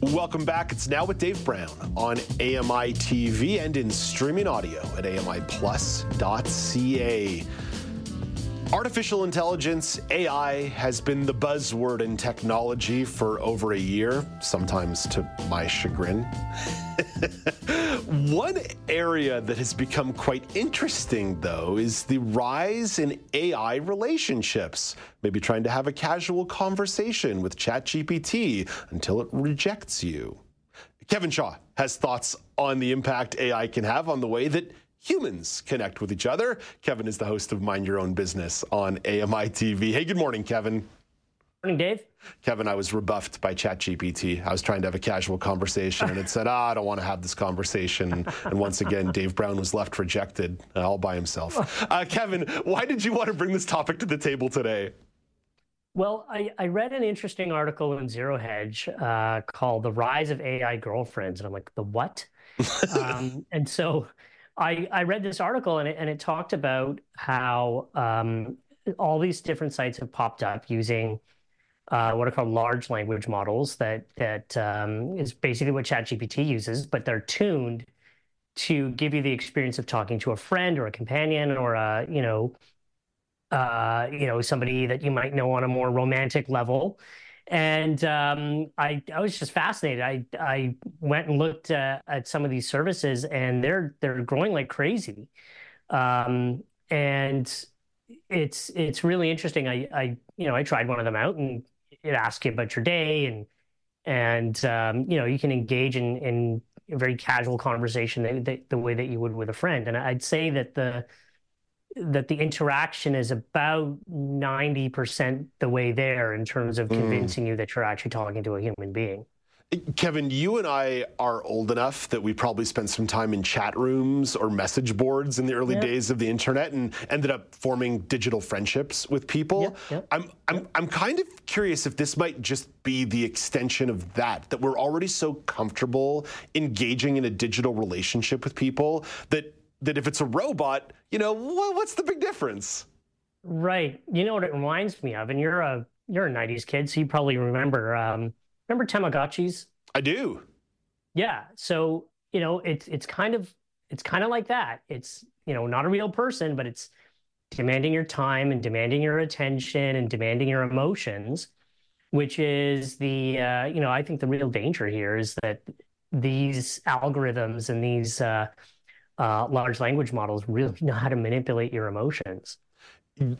Welcome back. It's Now with Dave Brown on AMI-TV and in streaming audio at amiplus.ca. Artificial intelligence, AI, has been the buzzword in technology for over a year, sometimes to my chagrin. One area that has become quite interesting, though, is the rise in AI relationships. Maybe trying to have a casual conversation with ChatGPT until it rejects you. Kevin Shaw has thoughts on the impact AI can have on the way that humans connect with each other. Kevin is the host of Mind Your Own Business on AMI-TV. Hey, good morning, Kevin. Morning, Dave. Kevin, I was rebuffed by ChatGPT. I was trying to have a casual conversation, and it said, I don't want to have this conversation. And once again, Dave Brown was left rejected all by himself. Kevin, why did you want to bring this topic to the table today? Well, I read an interesting article in Zero Hedge called The Rise of AI Girlfriends. And I'm like, the what? And so I read this article, and it talked about how all these different sites have popped up using what are called large language models that is basically what ChatGPT uses, but they're tuned to give you the experience of talking to a friend or a companion or somebody that you might know on a more romantic level. And I was just fascinated. I went and looked at some of these services, and they're growing like crazy, and it's really interesting. I tried one of them out, and it asks you about your day, and you can engage in a very casual conversation the way that you would with a friend. And I'd say that the interaction is about 90% the way there in terms of convincing you that you're actually talking to a human being. Kevin, you and I are old enough that we probably spent some time in chat rooms or message boards in the early days of the internet and ended up forming digital friendships with people. I'm kind of curious if this might just be the extension of that we're already so comfortable engaging in a digital relationship with people that if it's a robot, what's the big difference? Right. You know what it reminds me of, and you're a 90s kid, so you probably remember Tamagotchis? I do. Yeah. So, it's kind of like that. It's, not a real person, but it's demanding your time and demanding your attention and demanding your emotions, which is I think the real danger here is that these algorithms and these large language models really know how to manipulate your emotions.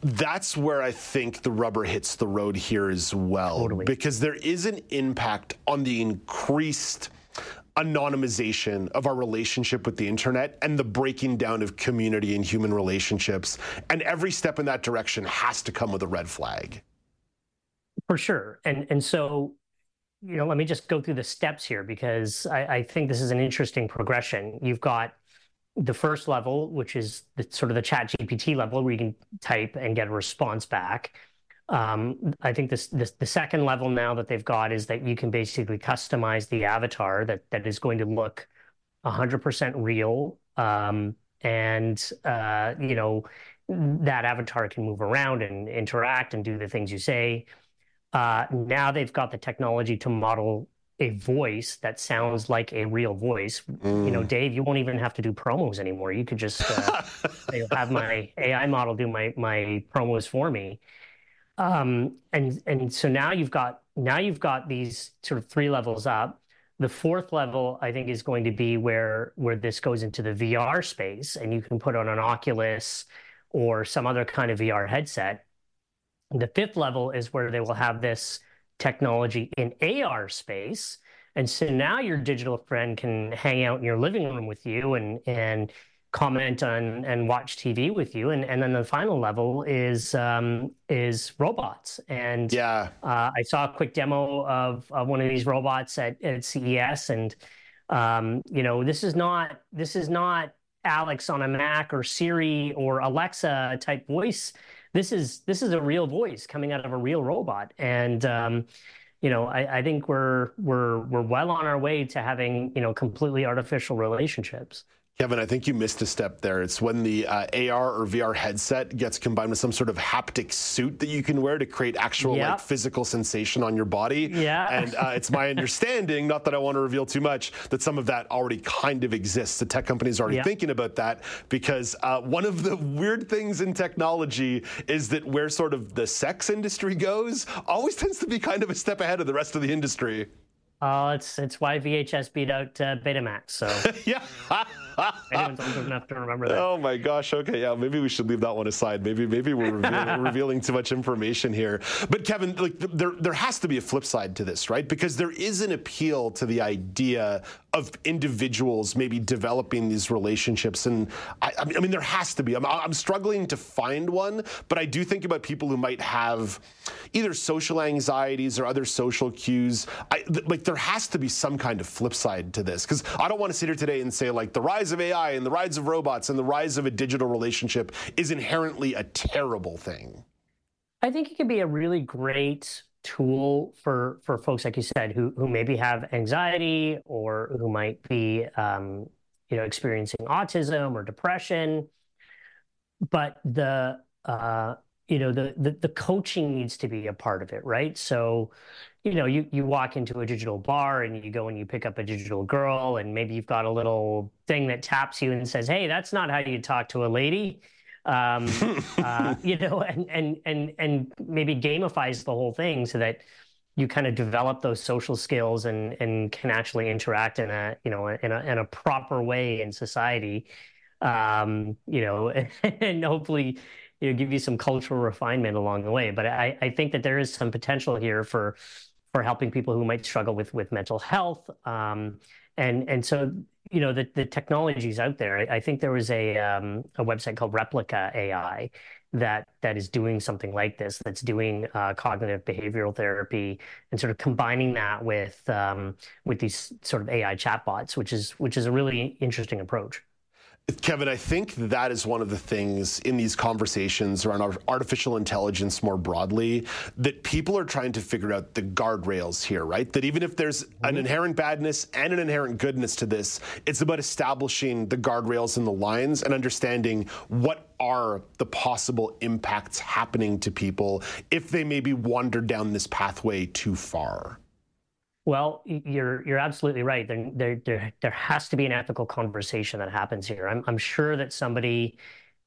That's where I think the rubber hits the road here as well. Totally. Because there is an impact on the increased anonymization of our relationship with the internet and the breaking down of community and human relationships. And every step in that direction has to come with a red flag. For sure. And so, let me just go through the steps here, because I think this is an interesting progression. You've got the first level, which is the ChatGPT level, where you can type and get a response back. I think the second level now that they've got is that you can basically customize the avatar that is going to look 100% real. That avatar can move around and interact and do the things you say. Now they've got the technology to model a voice that sounds like a real voice. Dave, you won't even have to do promos anymore. You could just have my AI model do my promos for me. And so now you've got these sort of three levels up. The fourth level, I think, is going to be where this goes into the VR space, and you can put on an Oculus or some other kind of VR headset. The fifth level is where they will have this technology in AR space. And so now your digital friend can hang out in your living room with you and comment on and watch TV with you. And then the final level is robots. And I saw a quick demo of one of these robots at CES, and This is not Alex on a Mac or Siri or Alexa type voice. This is a real voice coming out of a real robot. And I think we're well on our way to having completely artificial relationships. Kevin, I think you missed a step there. It's when the AR or VR headset gets combined with some sort of haptic suit that you can wear to create actual physical sensation on your body. Yeah. And it's my understanding, not that I want to reveal too much, that some of that already kind of exists. The tech companies are already thinking about that, because one of the weird things in technology is that where sort of the sex industry goes always tends to be kind of a step ahead of the rest of the industry. It's why VHS beat out Betamax. So anyone's old enough to remember that. Oh my gosh. Okay, yeah. Maybe we should leave that one aside. Maybe we're revealing too much information here. But Kevin, like there has to be a flip side to this, right? Because there is an appeal to the idea of individuals maybe developing these relationships, and I mean there has to be. I'm struggling to find one, but I do think about people who might have either social anxieties or other social cues. There has to be some kind of flip side to this, because I don't want to sit here today and say like the rise of AI and the rise of robots and the rise of a digital relationship is inherently a terrible thing. I think it could be a really great tool for folks, like you said, who maybe have anxiety or who might be experiencing autism or depression. But the coaching needs to be a part of it, right? So, you walk into a digital bar and you go and you pick up a digital girl, and maybe you've got a little thing that taps you and says, "Hey, that's not how you talk to a lady," and maybe gamifies the whole thing so that you kind of develop those social skills and can actually interact in a proper way in society, and hopefully, give you some cultural refinement along the way. But I think that there is some potential here for helping people who might struggle with mental health. So the technology's out there. I think there was a website called Replica AI that is doing something like this, that's doing cognitive behavioral therapy and sort of combining that with these sort of AI chatbots, which is a really interesting approach. Kevin, I think that is one of the things in these conversations around artificial intelligence more broadly, that people are trying to figure out the guardrails here, right? That even if there's an inherent badness and an inherent goodness to this, it's about establishing the guardrails and the lines and understanding what are the possible impacts happening to people if they maybe wander down this pathway too far. Well, you're absolutely right. There has to be an ethical conversation that happens here. I'm sure that somebody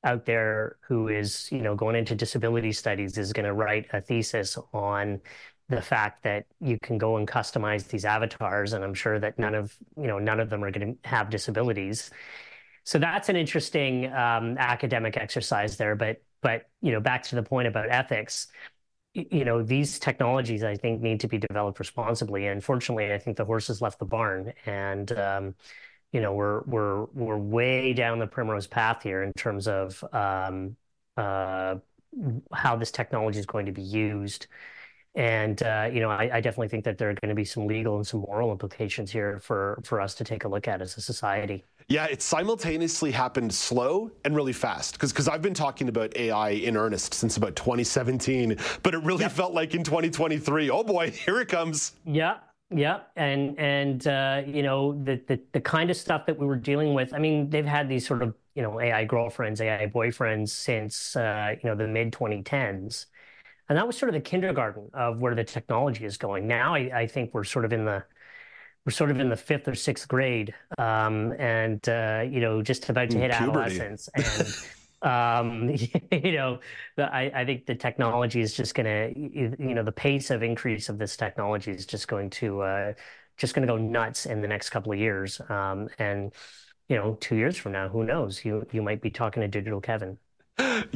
out there who is going into disability studies is going to write a thesis on the fact that you can go and customize these avatars, and I'm sure that none of them are going to have disabilities. So that's an interesting academic exercise there. But back to the point about ethics. These technologies, I think, need to be developed responsibly. And unfortunately, I think the horse has left the barn, and we're way down the primrose path here in terms of how this technology is going to be used. And I definitely think that there are going to be some legal and some moral implications here for us to take a look at as a society. Yeah, it simultaneously happened slow and really fast, because I've been talking about AI in earnest since about 2017, but it really felt like in 2023, oh boy, here it comes. Yeah, the kind of stuff that we were dealing with. I mean, they've had these sort of AI girlfriends, AI boyfriends since the mid 2010s, and that was sort of the kindergarten of where the technology is going. Now, I think we're sort of in the fifth or sixth grade, just about to hit puberty. Adolescence. And I think the technology is just going to, the pace of increase of this technology is just going to go nuts in the next couple of years. 2 years from now, who knows? You might be talking to Digital Kevin.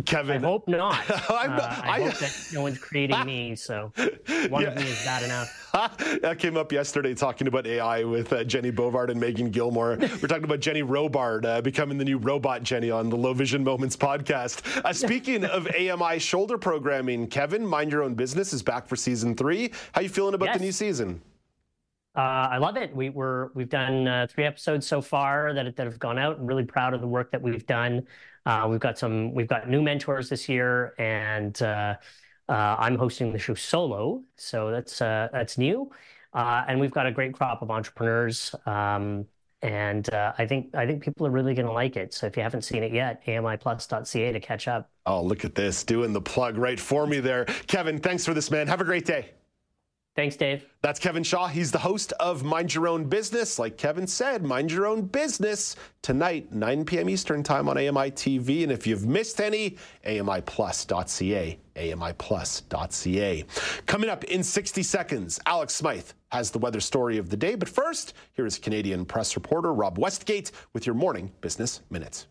Kevin, I hope not. I hope that no one's creating me, so one of me is bad enough. That came up yesterday talking about AI with Jenny Bovard and Megan Gilmore. We're talking about Jenny Robard becoming the new robot Jenny on the Low Vision Moments podcast. Speaking of AMI shoulder programming, Kevin, Mind Your Own Business is back for season 3. How you feeling about the new season? I love it. We've done 3 episodes so far that have gone out. I'm really proud of the work that we've done. We've got new mentors this year, and I'm hosting the show solo, so that's new. And we've got a great crop of entrepreneurs, and I think people are really going to like it. So if you haven't seen it yet, amiplus.ca to catch up. Oh, look at this, doing the plug right for me there. Kevin, thanks for this, man. Have a great day. Thanks, Dave. That's Kevin Shaw. He's the host of Mind Your Own Business. Like Kevin said, Mind Your Own Business tonight, 9 p.m. Eastern time on AMI-TV. And if you've missed any, amiplus.ca, amiplus.ca. Coming up in 60 seconds, Alex Smythe has the weather story of the day. But first, here is Canadian Press reporter Rob Westgate with your Morning Business Minutes.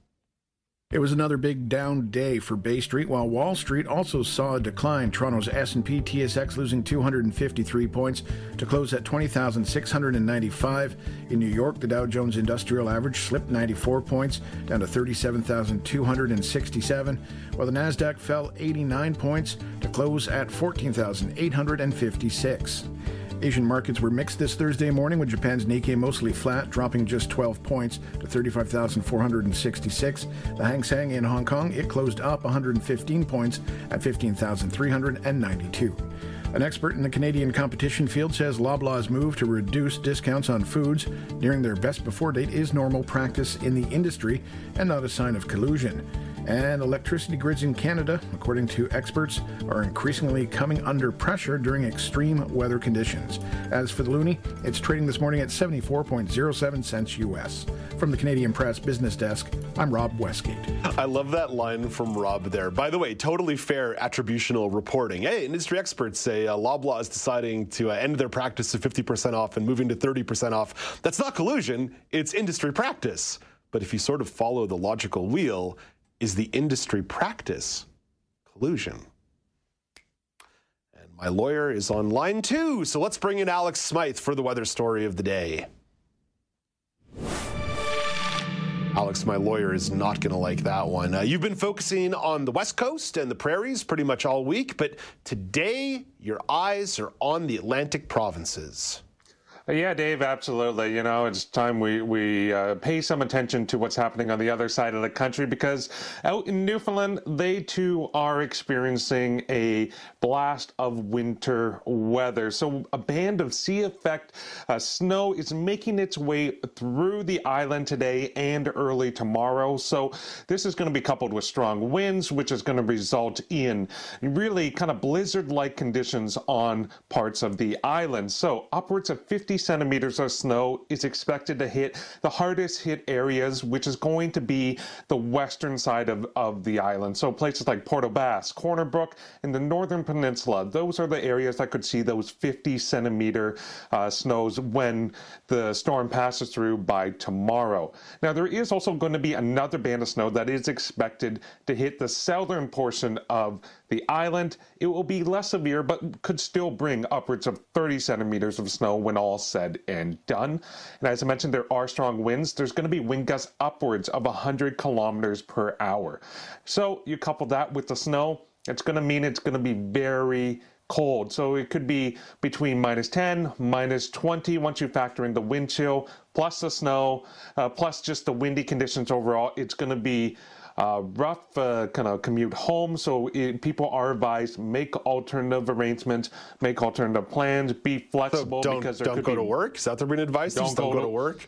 It was another big down day for Bay Street, while Wall Street also saw a decline. Toronto's S&P TSX losing 253 points to close at 20,695. In New York, the Dow Jones Industrial Average slipped 94 points, down to 37,267, while the Nasdaq fell 89 points to close at 14,856. Asian markets were mixed this Thursday morning, with Japan's Nikkei mostly flat, dropping just 12 points to 35,466. The Hang Seng in Hong Kong, it closed up 115 points at 15,392. An expert in the Canadian competition field says Loblaw's move to reduce discounts on foods nearing their best-before date is normal practice in the industry and not a sign of collusion. And electricity grids in Canada, according to experts, are increasingly coming under pressure during extreme weather conditions. As for the loonie, it's trading this morning at 74.07 cents US. From the Canadian Press Business Desk, I'm Rob Westgate. I love that line from Rob there. By the way, totally fair attributional reporting. Hey, industry experts say Loblaw is deciding to end their practice of 50% off and moving to 30% off. That's not collusion, it's industry practice. But if you sort of follow the logical wheel, is the industry practice collusion? And my lawyer is on line 2, so let's bring in Alex Smythe for the weather story of the day. Alex, my lawyer is not going to like that one. You've been focusing on the West Coast and the prairies pretty much all week, but today your eyes are on the Atlantic provinces. Yeah, Dave, absolutely. You know, it's time we pay some attention to what's happening on the other side of the country, because out in Newfoundland, they too are experiencing a blast of winter weather. So a band of sea effect snow is making its way through the island today and early tomorrow. So this is going to be coupled with strong winds, which is going to result in really kind of blizzard-like conditions on parts of the island. So upwards of 50 centimeters of snow is expected to hit the hardest hit areas, which is going to be the western side of the island. So places like Port aux Basques, Corner Brook, and the northern peninsula, those are the areas that could see those 50 centimeter snows when the storm passes through by tomorrow. Now, there is also going to be another band of snow that is expected to hit the southern portion of the island. It will be less severe, but could still bring upwards of 30 centimeters of snow when all said and done. And as I mentioned, there are strong winds. There's going to be wind gusts upwards of 100 kilometers per hour. So you couple that with the snow, it's going to mean it's going to be very cold. So it could be between minus 10, minus 20 once you factor in the wind chill, plus the snow, plus just the windy conditions overall. It's going to be rough kind of commute home, so people are advised, make alternative arrangements, make alternative plans, be flexible. So don't go to work? Is that the advice? Don't go to work?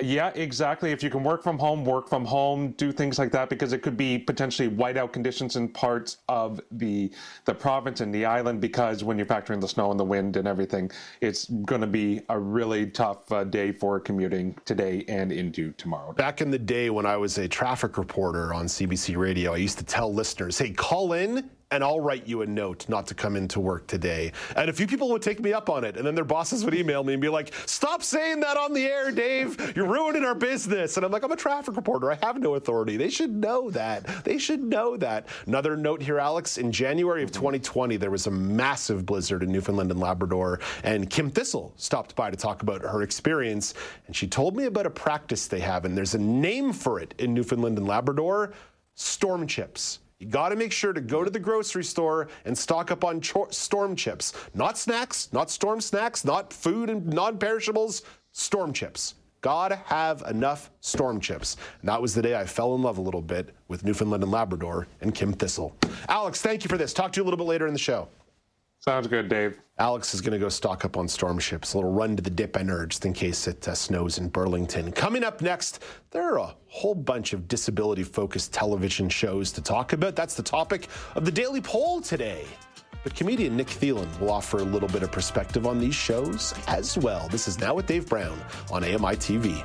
Yeah, exactly. If you can work from home, do things like that, because it could be potentially whiteout conditions in parts of the province and the island, because when you're factoring the snow and the wind and everything, it's going to be a really tough day for commuting today and into tomorrow. Back in the day when I was a traffic reporter on CBC Radio, I used to tell listeners, hey, call in and I'll write you a note not to come into work today. And a few people would take me up on it, and then their bosses would email me and be like, stop saying that on the air, Dave. You're ruining our business. And I'm like, I'm a traffic reporter. I have no authority. They should know that. They should know that. Another note here, Alex. In January of 2020, there was a massive blizzard in Newfoundland and Labrador, and Kim Thistle stopped by to talk about her experience, and she told me about a practice they have, and there's a name for it in Newfoundland and Labrador: storm chips. You got to make sure to go to the grocery store and stock up on storm chips. Not snacks, not storm snacks, not food and non-perishables, storm chips. Gotta have enough storm chips. And that was the day I fell in love a little bit with Newfoundland and Labrador and Kim Thistle. Alex, thank you for this. Talk to you a little bit later in the show. Sounds good, Dave. Alex is going to go stock up on storm ships. A little run to the dip, I urged, in case it snows in Burlington. Coming up next, there are a whole bunch of disability-focused television shows to talk about. That's the topic of the Daily Poll today. But comedian Nick Thielen will offer a little bit of perspective on these shows as well. This is Now with Dave Brown on AMI-TV.